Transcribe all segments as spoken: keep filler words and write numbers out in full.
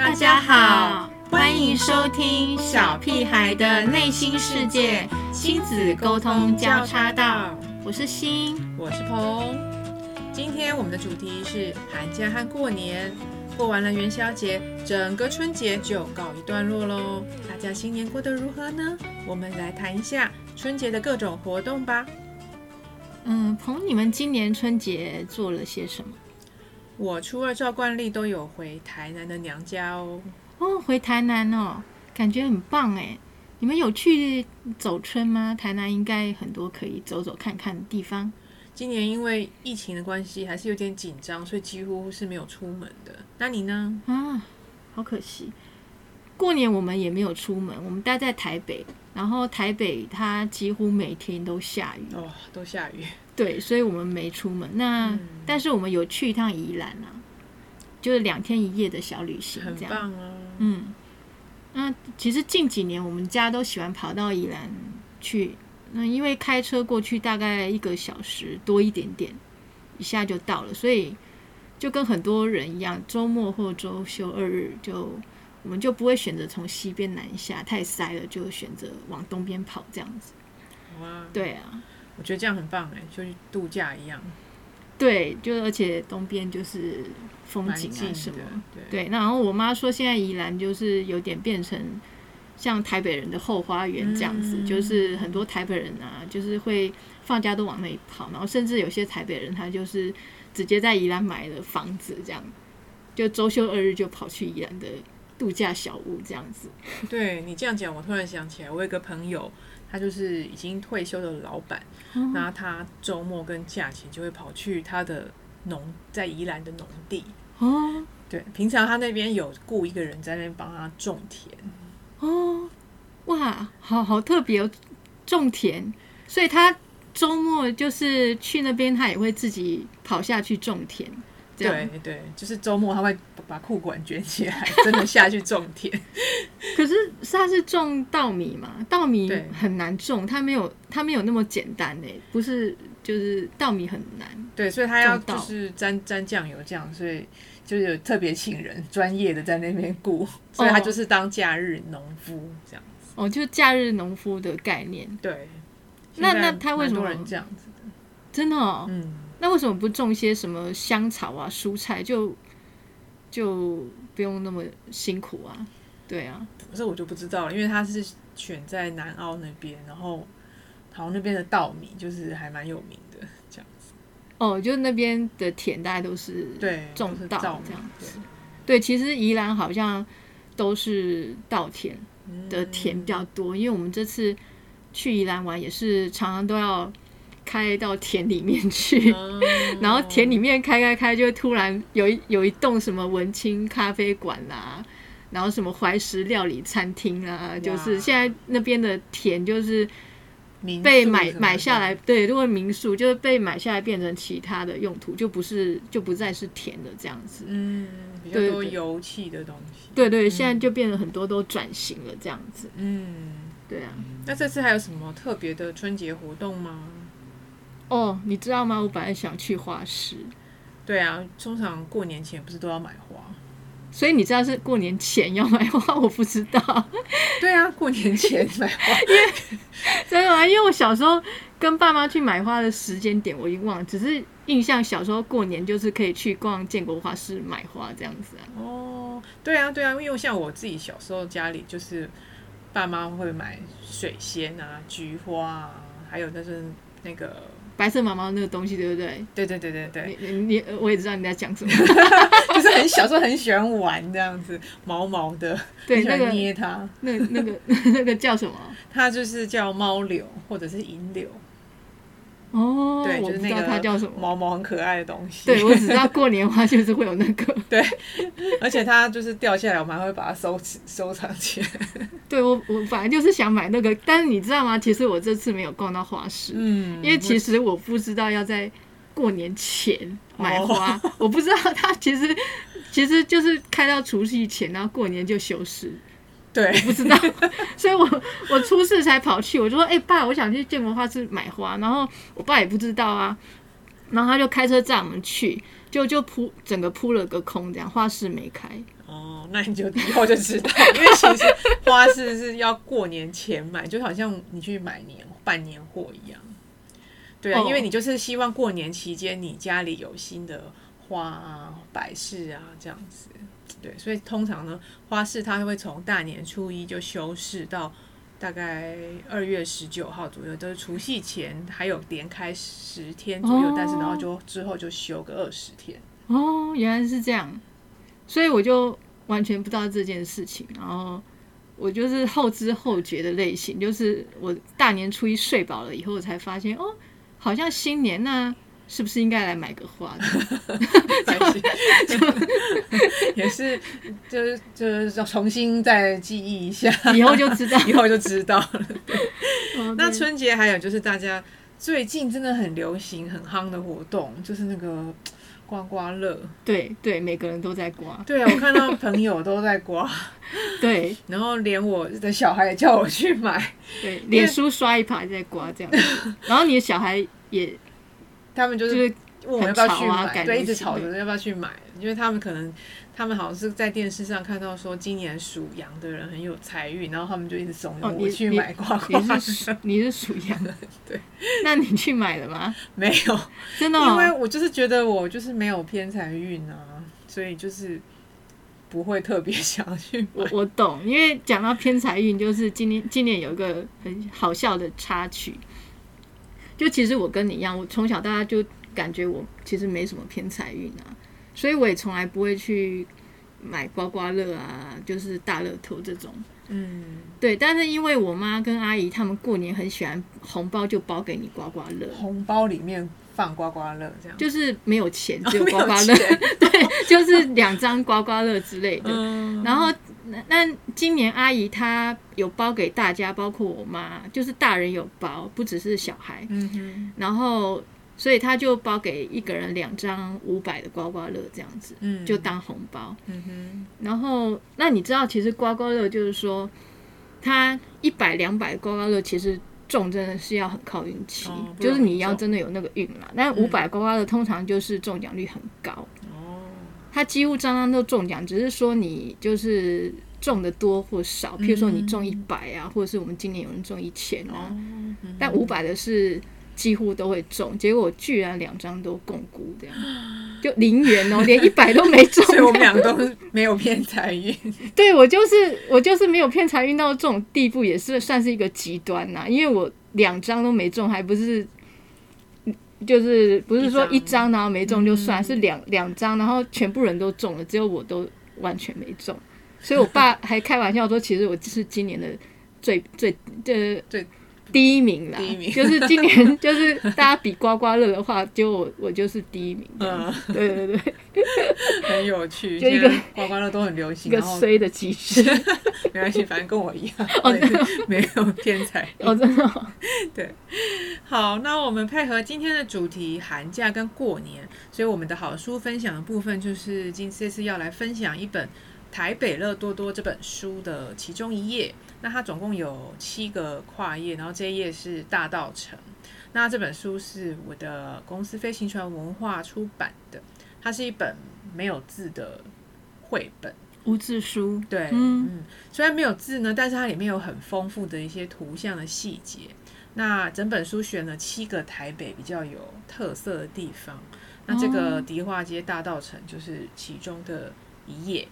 大家好，欢迎收听小屁孩的内心世界亲子沟通交叉道，我是欣，我是彭。今天我们的主题是寒假和过年，过完了元宵节，整个春节就告一段落咯。大家新年过得如何呢？我们来谈一下春节的各种活动吧。嗯，彭，你们今年春节做了些什么？我初二照惯例都有回台南的娘家哦。哦，回台南哦，感觉很棒哎！你们有去走春吗？台南应该很多可以走走看看的地方。今年因为疫情的关系，还是有点紧张，所以几乎是没有出门的。那你呢？啊，好可惜，过年我们也没有出门，我们待在台北。然后台北它几乎每天都下雨哦，都下雨。对，所以我们没出门。那、嗯、但是我们有去一趟宜兰啊，就是两天一夜的小旅行，这样很棒啊。嗯，那其实近几年我们家都喜欢跑到宜兰去，那因为开车过去大概一个小时多一点点，一下就到了，所以就跟很多人一样，周末或周休二日就。我们就不会选择从西边南下，太塞了，就选择往东边跑这样子。哇，对啊，我觉得这样很棒哎，就度假一样。对，就而且东边就是风景啊什么，对。那然后我妈说，现在宜兰就是有点变成像台北人的后花园这样子，嗯、就是很多台北人啊，就是会放假都往那里跑，然后甚至有些台北人他就是直接在宜兰买了房子，这样就周休二日就跑去宜兰的。度假小屋这样子。对，你这样讲我突然想起来，我有一个朋友，他就是已经退休的老板、嗯、然后他周末跟假期就会跑去他的农在宜兰的农地哦。对，平常他那边有雇一个人在那边帮他种田哦。哇，好好特别哦，种田。所以他周末就是去那边，他也会自己跑下去种田。对对，就是周末他会把裤管卷起来，真的下去种田。可是他是种稻米嘛，稻米很难种，他没有他没有那么简单耶，不是就是稻米很难。对，所以他要就是沾沾酱油酱，所以就是有特别请人专业的在那边顾，所以他就是当假日农夫这样子。哦，就是假日农夫的概念。对，那那他为什么人这样子的？真的哦，嗯。那为什么不种一些什么香草啊、蔬菜，就就不用那么辛苦啊？对啊，可是我就不知道了，因为他是选在南澳那边，然后好像那边的稻米就是还蛮有名的这样子。哦，就那边的田大概都是种稻这样子。对，对，其实宜兰好像都是稻田的田比较多，嗯、因为我们这次去宜兰玩也是常常都要。开到田里面去、oh. 然后田里面开开开就突然有 一, 有一栋什么文青咖啡馆啦、啊，然后什么怀石料理餐厅啦、啊， wow. 就是现在那边的田就是被 买, 买下来，对，如果民宿就是被买下来变成其他的用途，就不是就不再是田的这样子。嗯，比较多油气的东西。对 对, 对、嗯、现在就变得很多都转型了这样子。嗯，对啊。那这次还有什么特别的春节活动吗？哦，你知道吗？我本来想去花市。对啊，通常过年前不是都要买花，所以你知道是过年前要买花，我不知道。对啊，过年前买花，因为真的吗？因为我小时候跟爸妈去买花的时间点我已经忘了，只是印象小时候过年就是可以去逛建国花市买花这样子啊。哦，对啊，对啊，因为像我自己小时候家里就是爸妈会买水仙啊、菊花啊，还有那是那个。白色毛毛那个东西，对不对？对对对对对，你你我也知道你在讲什么，就是很小时候很喜欢玩这样子，毛毛的，对，很喜欢捏它。那个那个那个叫什么？它就是叫猫柳或者是银柳。哦，对，就是那个它叫什么毛毛很可爱的东西。对，我只知道过年花就是会有那个。对，而且它就是掉下来，我们还会把它收收藏起来。对，我我本来就是想买那个，但是你知道吗？其实我这次没有逛到花市，嗯，因为其实我不知道要在过年前买花，哦、我不知道它其实其实就是开到除夕前，然后过年就休市。对，我不知道，所以我我出事才跑去，我就说，哎、欸、爸，我想去建国花市买花，然后我爸也不知道啊，然后他就开车载我们去，就就铺整个铺了个空，这样花市没开。哦，那你就以后就知道，因为其实花市是要过年前买，就好像你去买年办年货一样。对啊，因为你就是希望过年期间你家里有新的花啊、摆饰啊这样子。对，所以通常呢，花市它会从大年初一就休市到大概二月十九号左右，就是除夕前还有连开十天左右，哦、但是然后就之后就休个二十天。哦，原来是这样，所以我就完全不知道这件事情，然后我就是后知后觉的类型，就是我大年初一睡饱了以后，我才发现哦，好像新年那。是不是应该来买个花也是就是就是重新再记忆一下，以后就知道以后就知道了。oh, 那春节还有就是大家最近真的很流行很夯的活动，就是那个刮刮乐。对对，每个人都在刮。对啊，我看到朋友都在刮。对，然后连我的小孩也叫我去买。对，脸书刷一排在刮这样子。然后你的小孩也他们就是问我要不要去买、就是啊、对，一直吵着要不要去买，因为他们可能他们好像是在电视上看到说今年属羊的人很有财运，然后他们就一直怂恿我去买刮刮乐、哦、你, 你, 你是属羊的对，那你去买了吗？没有，真的、哦、因为我就是觉得我就是没有偏财运啊，所以就是不会特别想去买。 我, 我懂，因为讲到偏财运，就是今年今年有一个很好笑的插曲，就其实我跟你一样，我从小到大就感觉我其实没什么偏财运啊，所以我也从来不会去买刮刮乐啊，就是大乐透这种。嗯，对。但是因为我妈跟阿姨他们过年很喜欢红包就包给你刮刮乐，红包里面放刮刮乐这样，就是没有钱只有刮刮乐、哦、对，就是两张刮刮乐之类的、嗯、然后那今年阿姨她有包给大家，包括我妈，就是大人有包，不只是小孩、嗯哼、然后所以她就包给一个人两张五百的刮刮乐这样子、嗯、就当红包、嗯哼、然后那你知道其实刮刮乐就是说它一百两百刮刮乐其实中真的是要很靠运气、哦、就是你要真的有那个运啦、嗯、但五百刮刮乐通常就是中奖率很高，他几乎张张都中奖，只是说你就是中的多或少，譬如说你中一百啊、嗯、或者是我们今年有人中一千啊、哦嗯、但五百的是几乎都会中，结果居然两张都共估这样，就零元哦，连一百都没中所以我们两个都没有偏财运对，我就是我就是没有偏财运到这种地步，也是算是一个极端啦、啊、因为我两张都没中，还不是就是不是说一张然后没中就算、嗯、是两两张然后全部人都中了，只有我都完全没中，所以我爸还开玩笑说其实我是今年的最最最最第一名啦，第一名就是今年就是大家比刮刮乐的话就 我, 我就是第一名这样子、嗯、对对对很有趣，就一个刮刮乐都很流行，一个衰的极致没关系，反正跟我一样我也是没有天才哦真的、哦、对。好，那我们配合今天的主题寒假跟过年，所以我们的好书分享的部分就是今这次要来分享一本台北乐多多这本书的其中一页，那它总共有七个跨页，然后这一页是大稻埕。那这本书是我的公司飞行船文化出版的，它是一本没有字的绘本，无字书。对， 嗯, 嗯，虽然没有字呢，但是它里面有很丰富的一些图像的细节。那整本书选了七个台北比较有特色的地方，那这个迪化街大稻埕就是其中的一页。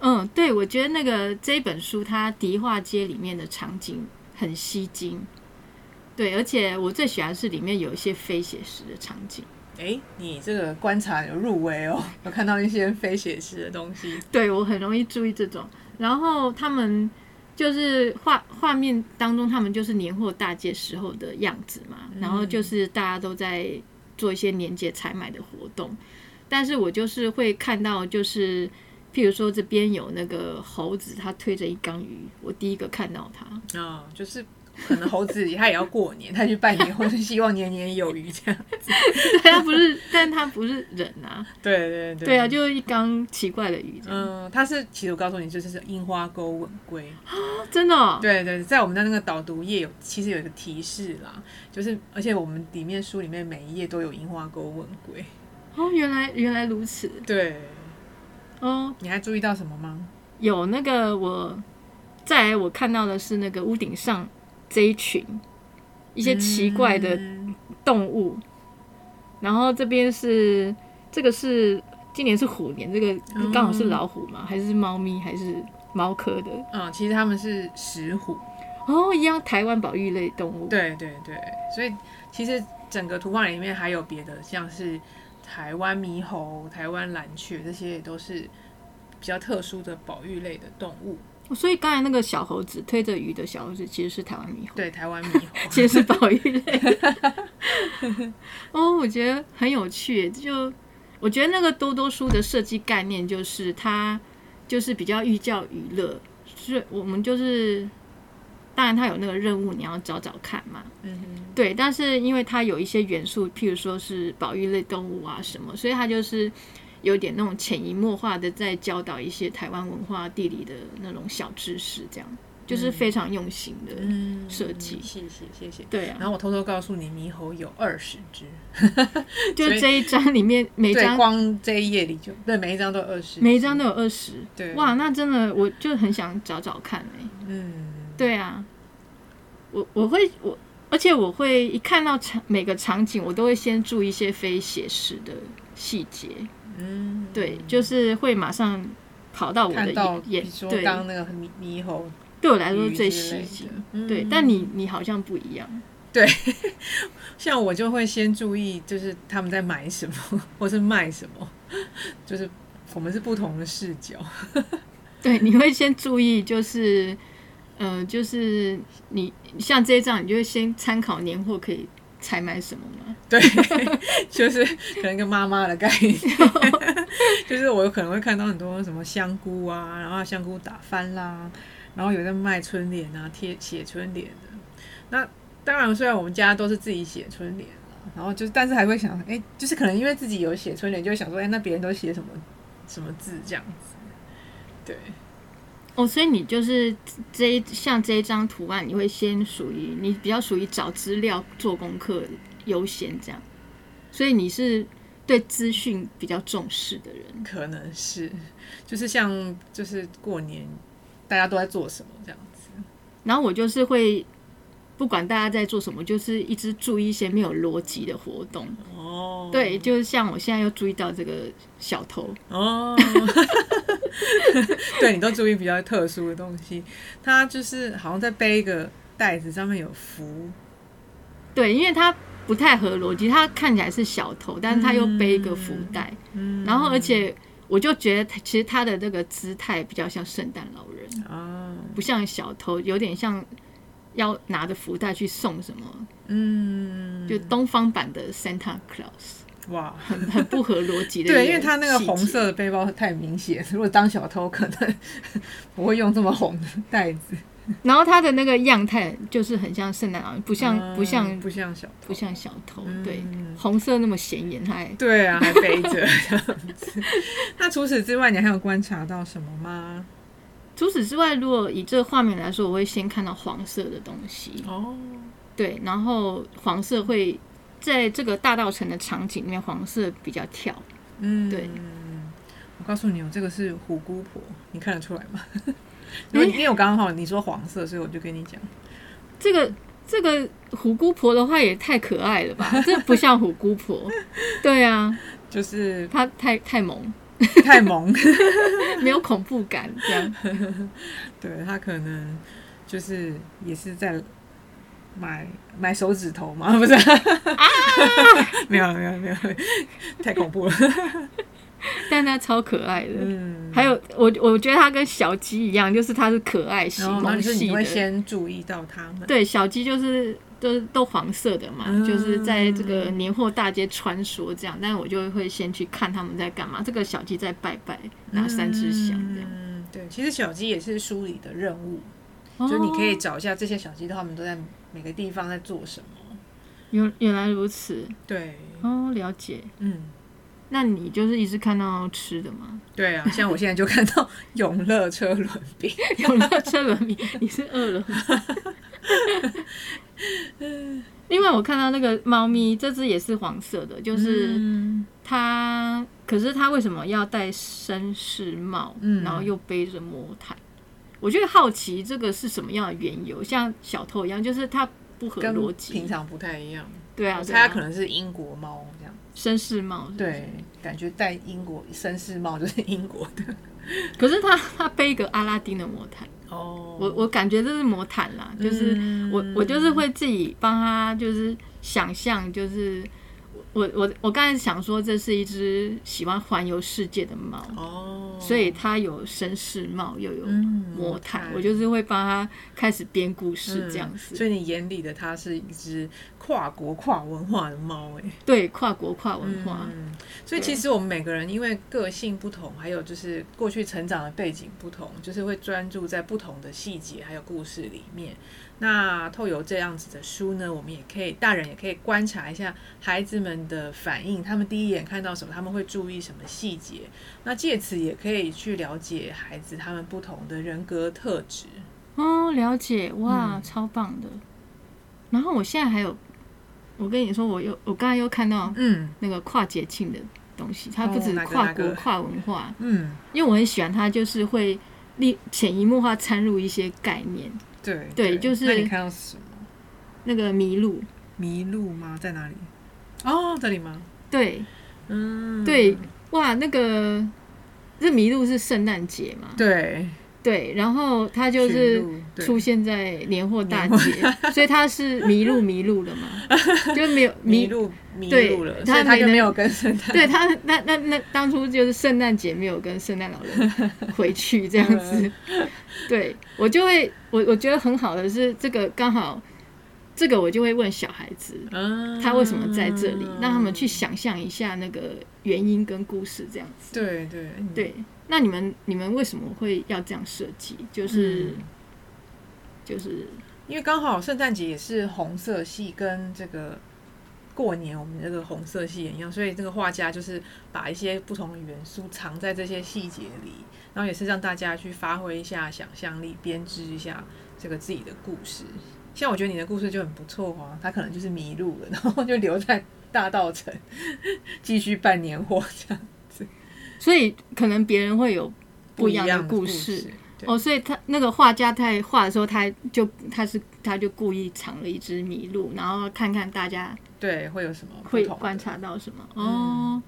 嗯，对，我觉得那个这本书它迪化街里面的场景很吸睛，对，而且我最喜欢是里面有一些非写实的场景。哎，你这个观察有入围哦，有看到一些非写实的东西。对，我很容易注意这种。然后他们就是画画面当中，他们就是年货大街时候的样子嘛，然后就是大家都在做一些年节采买的活动，但是我就是会看到就是。譬如说这边有那个猴子他推着一缸鱼，我第一个看到他、哦、就是可能猴子他也要过年他去拜年或是希望年年有余这样子对，他不是，但他不是人啊，对对对对啊，就一缸奇怪的鱼这样、嗯、他是其实我告诉你就是樱花沟吻龟、哦、真的、哦、对对，在我们的那个导读页有其实有一个提示啦，就是而且我们里面书里面每一页都有樱花沟吻龟。哦，原来原来如此。对哦，你还注意到什么吗？有那个我再来我看到的是那个屋顶上这一群一些奇怪的动物，嗯、然后这边是这个是今年是虎年，这个刚好是老虎嘛，嗯、还是猫咪还是猫科的？嗯，其实他们是石虎。哦，一样台湾保育类动物。对对对，所以其实整个图画里面还有别的，像是台湾猕猴、台湾蓝雀，这些也都是比较特殊的保育类的动物。所以刚才那个小猴子推着鱼的小猴子其实是台湾猕猴。对，台湾猕猴其实是保育类哦，我觉得很有趣。就我觉得那个多多书的设计概念就是它就是比较寓教于乐，是我们就是当然它有那个任务你要找找看嘛，嗯哼，对，但是因为它有一些元素，譬如说是保育类动物啊什么，所以它就是有点那种潜移默化的在教导一些台湾文化地理的那种小知识，这样就是非常用心的设计、嗯嗯、谢谢谢谢，对啊。然后我偷偷告诉你猕猴有二十只就这一张里面每张，对，光这一页里就对每一张都有二十，每一张都有二十，对，哇，那真的我就很想找找看、欸、嗯，对啊，我我会我而且我会一看到每个场景我都会先注意一些非写实的细节，嗯，对，就是会马上跑到我的眼，比如说刚那个猕猴对我来说最吸睛、嗯、对，但你你好像不一样，对像我就会先注意就是他们在买什么或是卖什么，就是我们是不同的视角对，你会先注意就是呃，就是你像这一张你就会先参考年货可以采买什么吗？对，就是可能跟妈妈的概念就是我有可能会看到很多什么香菇啊，然后香菇打翻啦，然后有在卖春联啊，贴写春联的。那当然虽然我们家都是自己写春联啦，然后就是但是还会想哎，就是可能因为自己有写春联就会想说哎，那别人都写什么什么字这样子，对哦，所以你就是这一像这一张图案，你会先属于你比较属于找资料、做功课优先这样，所以你是对资讯比较重视的人，可能是就是像就是过年大家都在做什么这样子，然后我就是会不管大家在做什么，就是一直注意一些没有逻辑的活动哦。对，就是像我现在又注意到这个小偷哦。对，你都注意比较特殊的东西，他就是好像在背一个袋子，上面有符。对，因为他不太合逻辑，他看起来是小偷，但是他又背一个符袋、嗯嗯、然后而且我就觉得其实他的这个姿态比较像圣诞老人、哦、不像小偷，有点像要拿着福袋去送什么，嗯，就东方版的 Santa Claus。哇，很很不合逻辑的。对，因为他那个红色的背包太明显，如果当小偷可能不会用这么红的袋子。然后他的那个样态就是很像圣诞老人，不像、嗯、不像不像小偷，不像小偷。对，嗯、红色那么显眼，还对啊，还背着这样子。那除此之外，你还有观察到什么吗？除此之外，如果以这个画面来说，我会先看到黄色的东西。哦，对，然后黄色会。在这个大稻埕的场景里面，黄色比较跳。嗯，对。我告诉你，我这个是虎姑婆，你看得出来吗？因为我刚好你说黄色，所以我就跟你讲，这个这个虎姑婆的话也太可爱了吧？这不像虎姑婆，对啊，就是她太太萌，太萌，没有恐怖感，这样。对，她可能就是也是在。买买手指头吗？不是 啊, 啊，没有了没有了没有了，太恐怖了。但它超可爱的，嗯、还有我我觉得它跟小鸡一样，就是它是可爱系、萌系的。然后就是你会先注意到它们。对，小鸡就是都都黄色的嘛、嗯，就是在这个年货大街穿梭这样。但是我就会先去看他们在干嘛。这个小鸡在拜拜，拿三支香这样、嗯。对，其实小鸡也是梳理的任务。就你可以找一下这些小鸡，他们都在每个地方在做什么。原来如此，对，哦，了解，嗯。那你就是一直看到吃的吗？对啊，像我现在就看到永乐车轮饼，永乐车轮饼，你是饿了吗？因为我看到那个猫咪，这只也是黄色的，就是它可是他为什么要戴绅士帽，然后又背着魔毯、嗯、我觉得好奇这个是什么样的缘由，像小偷一样，就是他不合逻辑，跟平常不太一样。对啊，他可能是英国猫这样，绅士帽是不是？对，感觉戴英国绅士帽就是英国的。可是他他背一个阿拉丁的魔毯哦、oh. 我我感觉这是魔毯啦，就是、嗯、我我就是会自己帮他就是想象，就是我我我刚才想说这是一只喜欢环游世界的猫哦， oh. 所以它有绅士帽又有魔毯、嗯、我就是会帮它开始编故事这样子、嗯、所以你眼里的它是一只跨国跨文化的猫、欸、对，跨国跨文化、嗯、所以其实我们每个人因为个性不同，还有就是过去成长的背景不同，就是会专注在不同的细节还有故事里面。那透由这样子的书呢，我们也可以，大人也可以观察一下孩子们的反应，他们第一眼看到什么，他们会注意什么细节，那借此也可以去了解孩子他们不同的人格特质哦，了解，哇、嗯、超棒的。然后我现在还有，我跟你说我有，我刚才又看到那个跨节庆的东西、嗯、它不止跨国跨文化、哦那个那个、嗯，因为我很喜欢它，就是会潜移默化掺入一些概念。对 对, 对，就是那你看到什么？那个麋鹿，麋鹿吗？在哪里？哦，这里吗？对，嗯，对，哇，那个这麋鹿是圣诞节嘛？对对，然后它就是出现在年货大节，所以它是麋鹿麋鹿了嘛？就没有麋鹿麋鹿了，所以它就没有跟圣诞。对它，那那那当初就是圣诞节没有跟圣诞老人回去这样子。对，我就会。我我觉得很好的是这个刚好，这个我就会问小孩子、嗯、他为什么在这里，让他们去想象一下那个原因跟故事这样子。对对、嗯、对，那你们你们为什么会要这样设计？就是、嗯、就是因为刚好圣诞节也是红色系，跟这个过年我们这个红色系也一样，所以这个画家就是把一些不同的元素藏在这些细节里，然后也是让大家去发挥一下想象力，编织一下这个自己的故事。像我觉得你的故事就很不错啊，他可能就是迷路了，然后就留在大稻埕继续办年货这样子，所以可能别人会有不一样的故事哦，所以他那个画家在画的时候，他就他是他就故意藏了一只麋鹿，然后看看大家对会有什么不同，会观察到什么哦、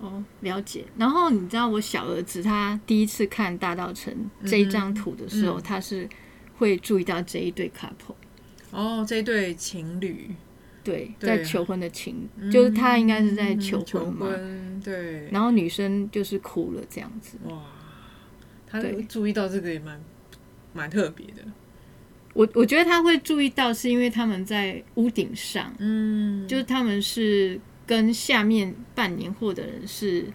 嗯、哦，了解。然后你知道我小儿子他第一次看大稻埕这一张图的时候、嗯嗯、他是会注意到这一对 couple 哦，这一对情侣，对，在求婚的情、嗯、就是他应该是在求婚嘛，求婚，对，然后女生就是哭了这样子。哇，他注意到这个也蛮蛮特别的。我我觉得他会注意到是因为他们在屋顶上，嗯，就是他们是跟下面办年货的人是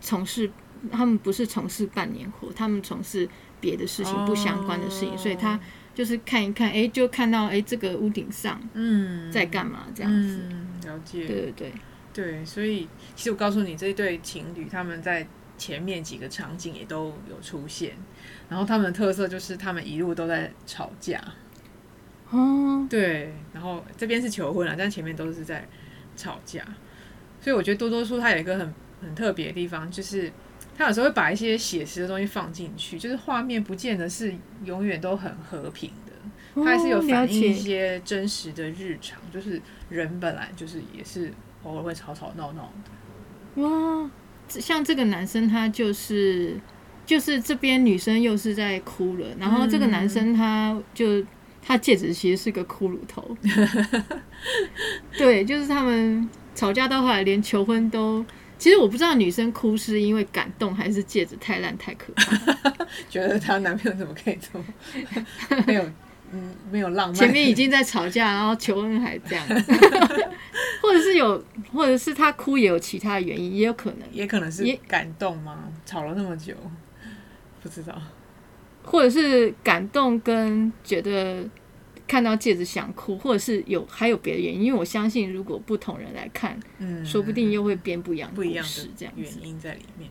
从事，他们不是从事办年货，他们从事别的事情、哦、不相关的事情，所以他就是看一看，哎，就看到哎这个屋顶上嗯在干嘛这样子、嗯嗯、了解，对对对对，所以其实我告诉你，这对情侣他们在前面几个场景也都有出现，然后他们的特色就是他们一路都在吵架哦，对，然后这边是求婚啦，但前面都是在吵架，所以我觉得多多书它有一个很很特别的地方，就是它有时候会把一些写实的东西放进去，就是画面不见得是永远都很和平的，它还是有反映一些真实的日常、哦、就是人本来就是也是偶尔会吵吵闹闹的。哇，像这个男生他就是就是这边女生又是在哭了，然后这个男生他就、嗯、他戒指其实是个骷髅头对，就是他们吵架到后来连求婚都，其实我不知道女生哭是因为感动还是戒指太烂太可怕觉得她男朋友怎么可以这么没有嗯，没有浪漫，前面已经在吵架，然后求恩还这样或者是有，或者是他哭也有其他原因，也有可能，也可能是感动吗？吵了那么久，不知道，或者是感动跟觉得看到戒指想哭，或者是有还有别的原因，因为我相信如果不同人来看，嗯，说不定又会编不一样的故事，这样子，不一样的原因在里面，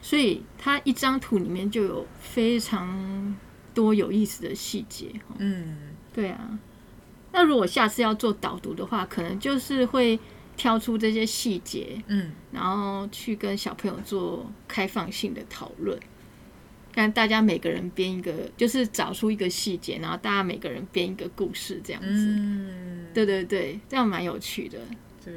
所以他一张图里面就有非常多有意思的细节。嗯，对啊，那如果下次要做导读的话，可能就是会挑出这些细节，嗯，然后去跟小朋友做开放性的讨论，让大家每个人编一个，就是找出一个细节，然后大家每个人编一个故事这样子，嗯，对对对，这样蛮有趣的，对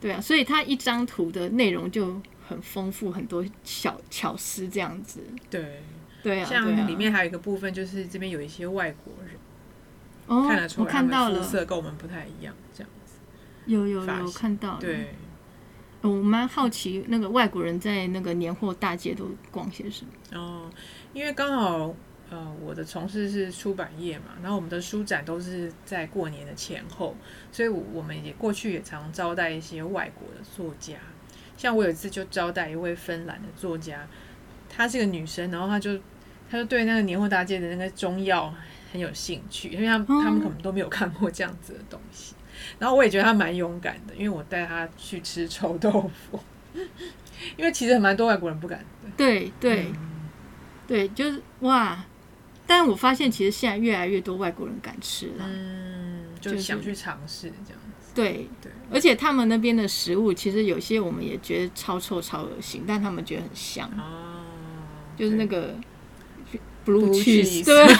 对啊，所以它一张图的内容就很丰富，很多小巧思这样子，对对啊，像里面还有一个部分就是这边有一些外国人，哦，看得出来他们肤色跟我们不太一样，这样子，有有有看到了，对。我蛮好奇那个外国人在那个年货大街都逛些什么哦，因为刚好呃我的从事是出版业嘛，然后我们的书展都是在过年的前后，所以我们也过去也常招待一些外国的作家，像我有一次就招待一位芬兰的作家，她是个女生，然后她就她就对那个年货大街的那个中药很有兴趣，因为他们他们可能都没有看过这样子的东西。然后我也觉得他蛮勇敢的，因为我带他去吃臭豆腐，因为其实蛮多外国人不敢的。对对、嗯、对，就是哇！但我发现其实现在越来越多外国人敢吃了，嗯，就想去尝试这样子。对对，而且他们那边的食物，其实有些我们也觉得超臭超恶心，但他们觉得很香啊，就是那个 blue cheese， 对。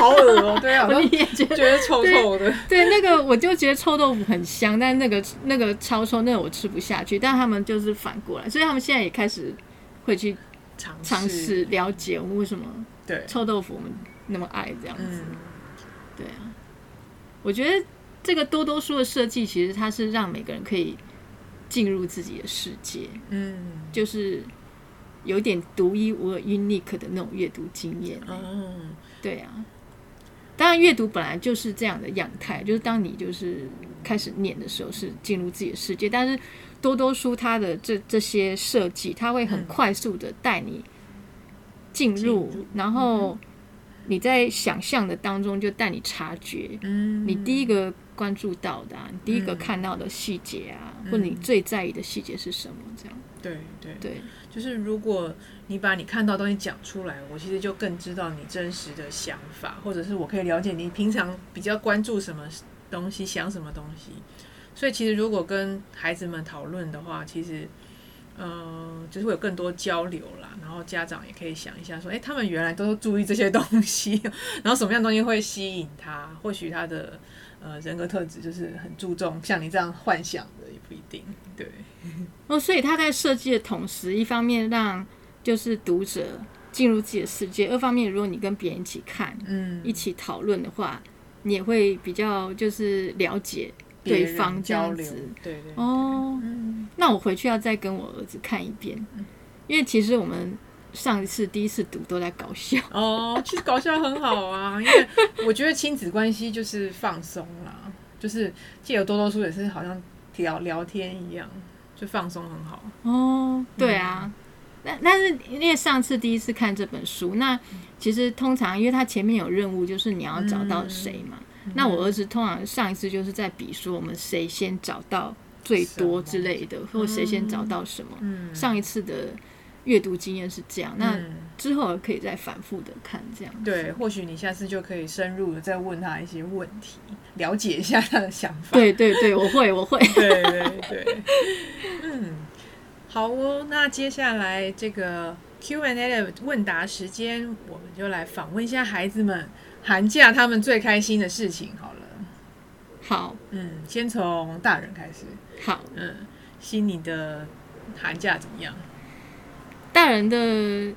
好恶哦、喔，对啊，我也觉得, 觉得臭臭的对。对，那个我就觉得臭豆腐很香，但那个那个超臭，那个我吃不下去。但他们就是反过来，所以他们现在也开始会去尝试, 尝试了解我们为什么对臭豆腐我们那么爱这样子、嗯。对啊，我觉得这个多多书的设计，其实它是让每个人可以进入自己的世界，嗯，就是有点独一无二、unique 的那种阅读经验、欸。嗯，对啊。当然阅读本来就是这样的样态，就是当你就是开始念的时候是进入自己的世界，但是多多书它的 这, 这些设计它会很快速的带你进 入,、嗯、进入，然后你在想象的当中就带你察觉、嗯、你第一个关注到的、啊、你第一个看到的细节啊、嗯、或者你最在意的细节是什么这样。对对对，就是如果你把你看到的东西讲出来，我其实就更知道你真实的想法，或者是我可以了解你平常比较关注什么东西，想什么东西。所以其实如果跟孩子们讨论的话，其实呃，就是会有更多交流啦，然后家长也可以想一下说，哎，他们原来都注意这些东西，然后什么样的东西会吸引他，或许他的呃人格特质就是很注重像你这样幻想的也不一定。对哦，所以他在设计的同时，一方面让就是读者进入自己的世界，二方面如果你跟别人一起看、嗯、一起讨论的话，你也会比较就是了解对方这样子。对对对哦、嗯，那我回去要再跟我儿子看一遍、嗯、因为其实我们上一次第一次读都在搞笑哦，其实搞笑很好啊因为我觉得亲子关系就是放松啦，就是借由多多书也是好像聊聊天一样，就放松很好哦。对啊、嗯、但, 但是因为上次第一次看这本书，那其实通常因为它前面有任务，就是你要找到谁嘛、嗯、那我儿子通常上一次就是在比说我们谁先找到最多之类的，或谁先找到什么、嗯、上一次的阅读经验是这样，那之后可以再反复的看这样、嗯、对，或许你下次就可以深入的再问他一些问题，了解一下他的想法。对对对，我会我会对对对嗯，好哦，那接下来这个 Q and A 的问答时间，我们就来访问一下孩子们寒假他们最开心的事情好了。好，嗯，先从大人开始。好，嗯，心里的寒假怎么样？大人的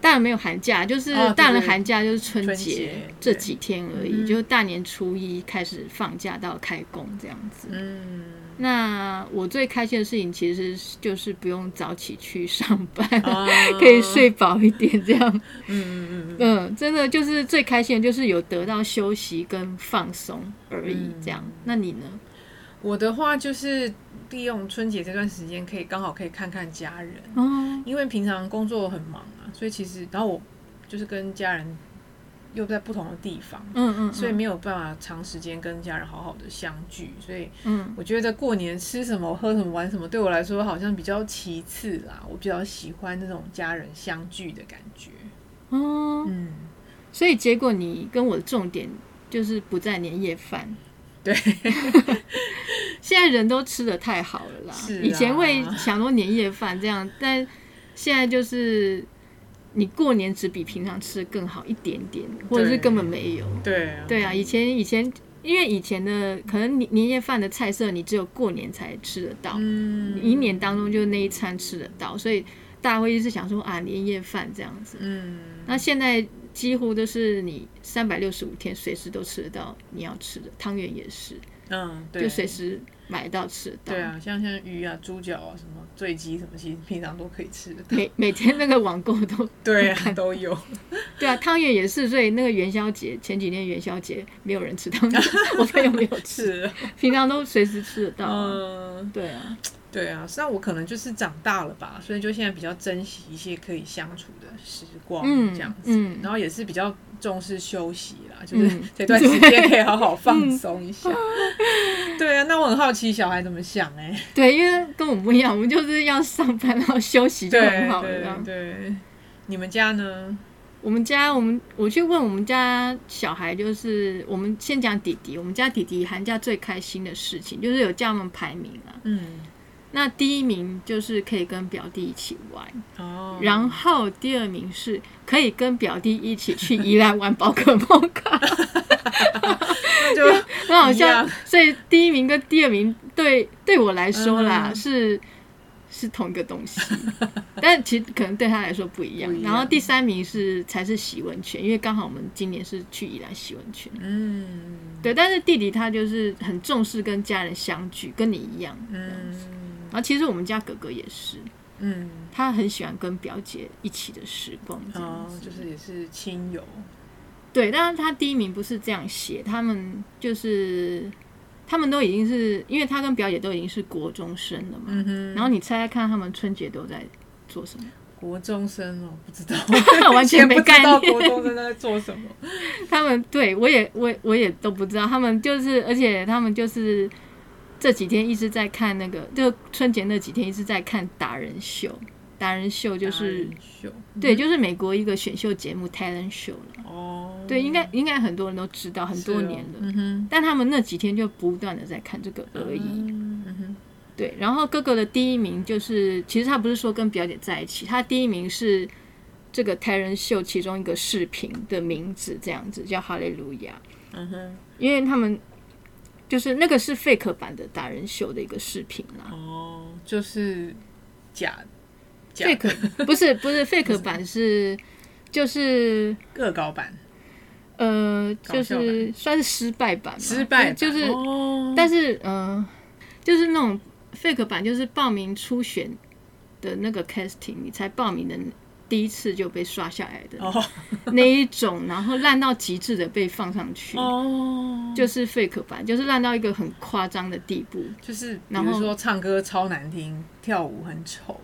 大人没有寒假，就是大人寒假就是春节这几天而已，就是大年初一开始放假到开工这样子。嗯，那我最开心的事情其实就是不用早起去上班，哦、可以睡饱一点这样。嗯嗯嗯嗯，真的就是最开心的就是有得到休息跟放松而已这样。嗯、那你呢？我的话就是利用春节这段时间可以刚好可以看看家人、哦、因为平常工作很忙啊，所以其实然后我就是跟家人又在不同的地方，嗯 嗯, 嗯，所以没有办法长时间跟家人好好的相聚，所以我觉得过年吃什么喝什么玩什么对我来说好像比较其次啦，我比较喜欢那种家人相聚的感觉。哦，嗯，所以结果你跟我的重点就是不在年夜饭。对现在人都吃得太好了啦、啊、以前会想说年夜饭这样，但现在就是你过年只比平常吃更好一点点，或者是根本没有。对啊对啊，以前以前因为以前的可能年夜饭的菜色你只有过年才吃得到、嗯、一年当中就那一餐吃得到，所以大家会一直想说啊年夜饭这样子。嗯，那现在几乎都是你三百六十五天随时都吃得到你要吃的，汤圆也是，嗯，对，就随时买到吃得到。对啊，像像鱼啊、猪脚啊、什么醉鸡什么，其实平常都可以吃得到。每每天那个网购都对啊都有。对啊，汤圆也是，所以那个元宵节前几天元宵节没有人吃汤圆，我朋友没有吃，平常都随时吃得到、啊。嗯，对啊。对啊，那我可能就是长大了吧，所以就现在比较珍惜一些可以相处的时光这样子、嗯嗯、然后也是比较重视休息啦、嗯、就是这段时间可以好好放松一下、嗯、对啊，那我很好奇小孩怎么想哎、欸。对，因为跟我们不一样，我们就是要上班然后休息就很好了。对 对, 对，你们家呢？我们家我们我去问我们家小孩，就是我们先讲弟弟，我们家弟弟寒假最开心的事情就是有叫他们排名啦、啊、嗯，那第一名就是可以跟表弟一起玩、oh. 然后第二名是可以跟表弟一起去宜兰玩宝可梦卡就很好笑，所以第一名跟第二名对对我来说啦、uh-huh. 是是同一个东西但其实可能对他来说不一 样, 不一样然后第三名是才是洗温泉，因为刚好我们今年是去宜兰洗温泉。嗯，对，但是弟弟他就是很重视跟家人相聚，跟你一样这样子。嗯，然后其实我们家哥哥也是，嗯，他很喜欢跟表姐一起的时光这样子、哦、就是也是亲友。对，但是他第一名不是这样写，他们就是他们都已经是，因为他跟表姐都已经是国中生了嘛、嗯、然后你猜猜看他们春节都在做什么？国中生哦，不知道完全没概念，不知道国中生在做什么他们对我也 我, 我也都不知道，他们就是而且他们就是这几天一直在看那个，就春节那几天一直在看达人秀。达人秀就是秀、嗯、对，就是美国一个选秀节目 talent show 了、哦、对，应该应该很多人都知道，很多年了、嗯、哼，但他们那几天就不断的在看这个而已、嗯哼，对。然后哥哥的第一名就是其实他不是说跟表姐在一起，他第一名是这个 talent show 其中一个视频的名字这样子，叫 Hallelujah、嗯、哼，因为他们就是那个是 fake 版的达人秀的一个视频啦。哦，就是假假 fake 不是不是 fake 版是就是恶搞版，呃，就是算是失败版嘛，失败版就是、哦、但是嗯、呃，就是那种 fake 版就是报名初选的那个 casting 你才报名的第一次就被刷下来的那一种、oh. 然后烂到极致的被放上去、oh. 就是 fake 版，就是烂到一个很夸张的地步，就是比如说唱歌超难听，跳舞很丑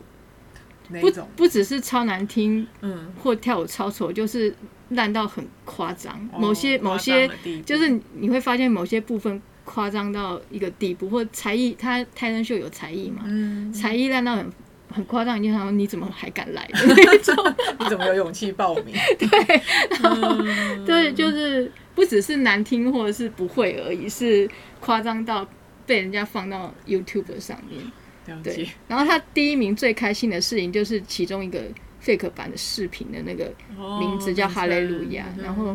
那一种。 不, 不只是超难听、嗯、或跳舞超丑，就是烂到很夸张、oh, 某些某些就是你会发现某些部分夸张到一个地步，或才艺，他泰森秀有才艺嘛、嗯、才艺烂到很很夸张，你就想说你怎么还敢来的那种你怎么有勇气报名对，然后、嗯、对，就是不只是难听或者是不会而已，是夸张到被人家放到 YouTube 上面。对，然后他第一名最开心的事情就是其中一个 fake 版的视频的那个名字叫 Hallelujah、哦、然后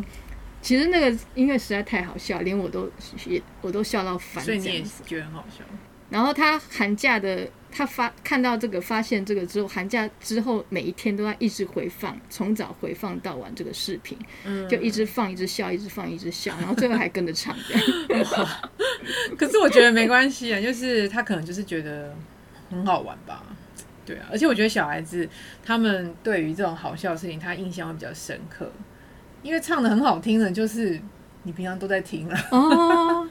其实那个音乐实在太好笑，连我都也我都笑到烦。所以你也觉得很好笑？然后他寒假的他发看到这个发现这个之后，寒假之后每一天都要一直回放，从早回放到晚这个视频、嗯、就一直放一直笑一直放一直笑，然后最后还跟着唱可是我觉得没关系啊，就是他可能就是觉得很好玩吧。对啊，而且我觉得小孩子他们对于这种好笑的事情他印象会比较深刻，因为唱的很好听的就是你平常都在听了、哦、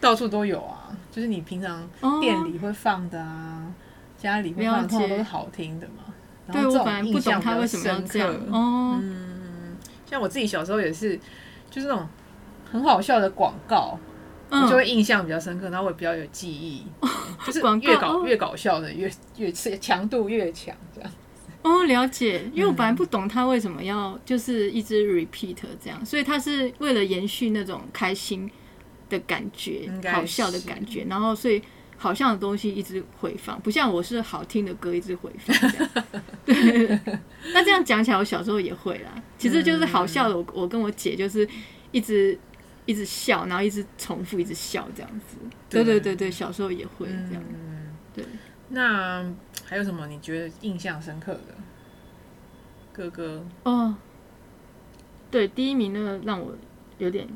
到处都有啊，就是你平常店里会放的啊、哦、家里会放的，通常都是好听的嘛。然后这种印象比较深刻、哦嗯、像我自己小时候也是，就是那种很好笑的广告、嗯、我就会印象比较深刻，然后我比较有记忆、哦、就是越搞、哦、越搞笑的越越强度越强这样。哦，了解。因为我本来不懂他为什么要就是一直 repeat 这样、嗯、所以他是为了延续那种开心的感觉，好笑的感觉，然后所以好像的东西一直回放，不像我是好听的歌一直回放这样。对，那这样讲起来我小时候也会啦，其实就是好笑的，我我跟我姐就是一直一直笑，然后一直重复一直笑这样子。对对对对，小时候也会这样。嗯，对。那还有什么你觉得印象深刻的哥哥？哦，对，第一名那个让我有点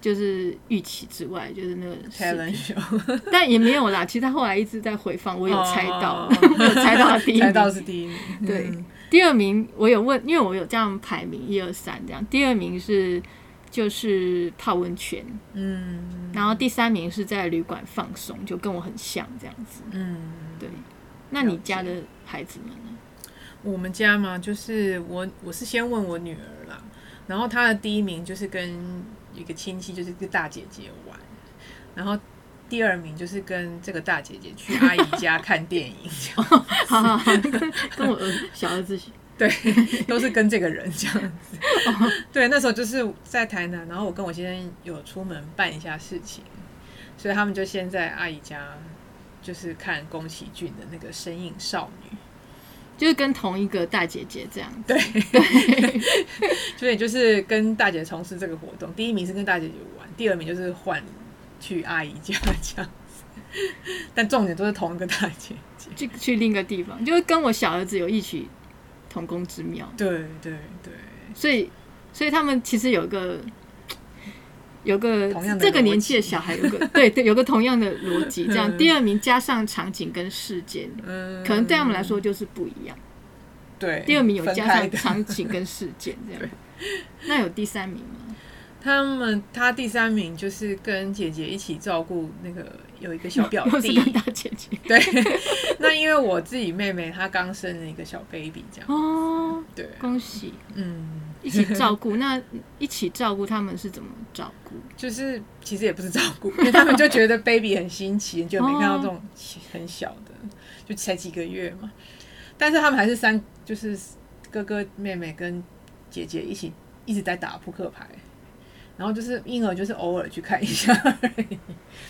就是预期之外，就是那个talent show， 但也没有啦。其实他后来一直在回放，我有猜到，哦、我有猜到他第一名，猜到是第一名。对，嗯、第二名我有问，因为我有这样排名一二三这样。第二名是就是泡温泉，嗯，然后第三名是在旅馆放松，就跟我很像这样子，嗯，对。那你家的孩子们呢？我们家嘛，就是我我是先问我女儿啦，然后她的第一名就是跟一个亲戚，就是跟大姐姐玩，然后第二名就是跟这个大姐姐去阿姨家看电影这样、哦、好好好，跟我小儿子对，都是跟这个人这样子、哦、对，那时候就是在台南，然后我跟我先生有出门办一下事情，所以他们就先在阿姨家就是看宫崎骏的那个《身影少女》，就是跟同一个大姐姐这样子。 对, 對，所以就是跟大姐从事这个活动，第一名是跟大姐姐玩，第二名就是换去阿姨家这样子，但重点都是同一个大姐姐，就去另一个地方，就是跟我小儿子有异曲同工之妙。对对对，所以所以他们其实有一个有个这个年纪的小孩有个对对有个同样的逻辑这样。第二名加上场景跟事件、嗯、可能对他们来说就是不一样。对，第二名有加上场景跟事件这样。那有第三名吗？他们他第三名就是跟姐姐一起照顾那个有一个小表弟，大姐姐对。那因为我自己妹妹她刚生了一个小 baby 这样哦，对，恭喜。嗯，一起照顾。那一起照顾他们是怎么照顾？就是其实也不是照顾，因为他们就觉得 baby 很新奇，就没看到这种很小的，就才几个月嘛。但是他们还是三，就是哥哥、妹妹跟姐姐一起一直在打扑克牌，然后就是婴儿就是偶尔去看一下而已，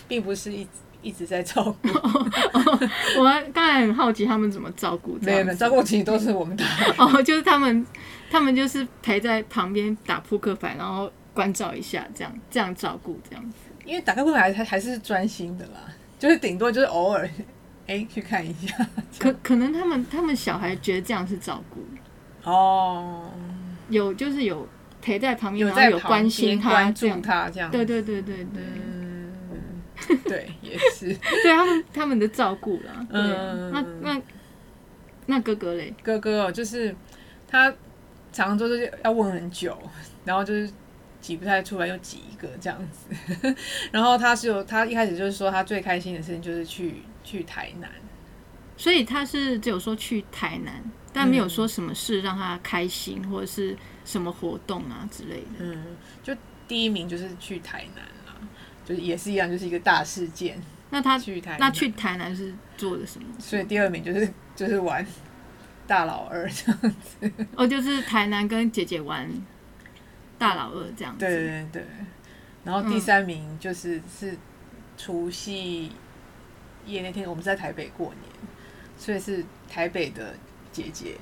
并不是一直一直在照顾。哦哦、我刚才很好奇他们怎么照顾。没有没有，照顾其实都是我们打的。哦，就是他们，他们就是陪在旁边打扑克牌，然后关照一下，这样这样照顾这样子。因为打扑克牌还还是专心的啦，就是顶多就是偶尔哎、欸、去看一下。可可能他们他们小孩觉得这样是照顾。哦，有就是有陪在旁边，然后有关心他，关注他这样。对对对对对。嗯对，也是对他们他们的照顾啦。对、啊嗯、那那那哥哥嘞？哥哥哦，就是他常常就是要问很久，然后就是挤不太出来，又挤一个这样子。然后他是有他一开始就是说他最开心的事情就是去去台南，所以他是只有说去台南，但没有说什么事让他开心、嗯、或者是什么活动啊之类的。嗯，就第一名就是去台南。就是也是一样，就是一个大事件。那他去台南，那去台南是做的什么？所以第二名就是就是玩大老二这样子。哦，就是台南跟姐姐玩大老二这样子。对对对。然后第三名就是、嗯、是除夕夜那天，我们是在台北过年，所以是台北的姐姐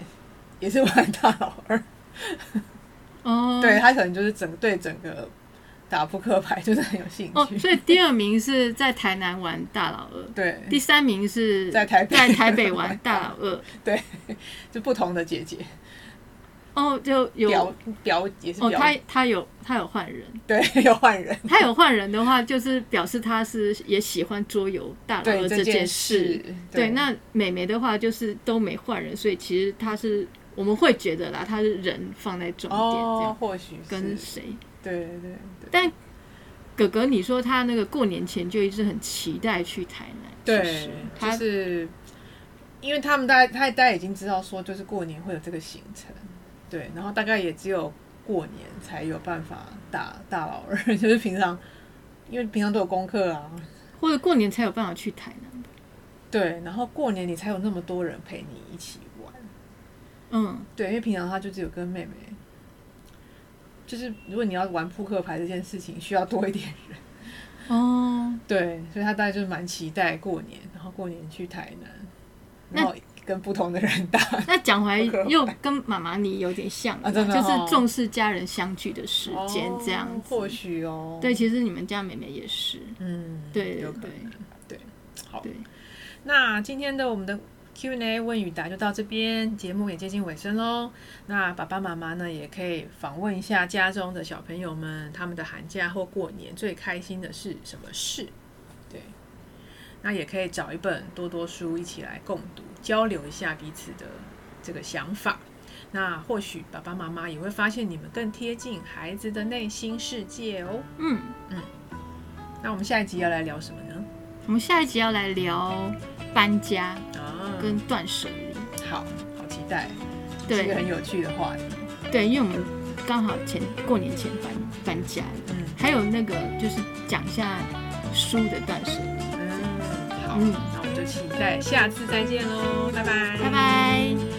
也是玩大老二。哦。对，他可能就是整对整个。打扑克牌就是很有兴趣、哦、所以第二名是在台南玩大老二，对，第三名是在台北在台北玩大老二，对，就不同的姐姐。哦，就有表表也是表、哦、他他有他有换人，对，有换人，他有换人的话，就是表示他是也喜欢桌游大老二这件事。 对, 件事 对, 对，那妹妹的话就是都没换人，所以其实他是我们会觉得啦，他是人放在重点这样、哦、或许是跟谁。对对对，但哥哥，你说他那个过年前就一直很期待去台南，对，他就是因为他们大概他大概已经知道说，就是过年会有这个行程，对，然后大概也只有过年才有办法打大老二，就是平常因为平常都有功课啊，或者过年才有办法去台南，对，然后过年你才有那么多人陪你一起玩，嗯，对，因为平常他就只有跟妹妹。就是如果你要玩扑克牌这件事情需要多一点人，哦，对，所以他大概就是蛮期待过年，然后过年去台南，然后跟不同的人搭。那讲回来又跟妈妈你有点像、啊、真的、哦、就是重视家人相聚的时间这样子、哦、或许哦，对，其实你们家妹妹也是，嗯，对对对对，好对。那今天的我们的 Q and A 问与答就到这边，节目也接近尾声咯。那爸爸妈妈呢也可以访问一下家中的小朋友们，他们的寒假或过年最开心的是什么事，对，那也可以找一本多多书一起来共读，交流一下彼此的这个想法，那或许爸爸妈妈也会发现你们更贴近孩子的内心世界哦。嗯嗯，那我们下一集要来聊什么呢？我们下一集要来聊搬家跟断舍离、啊、好好期待，对，是一个很有趣的话题。对，因为我们刚好前过年前 搬, 搬家、嗯、还有那个就是讲一下书的断舍离。嗯，好，嗯，那我们就期待下次再见咯，拜拜拜拜。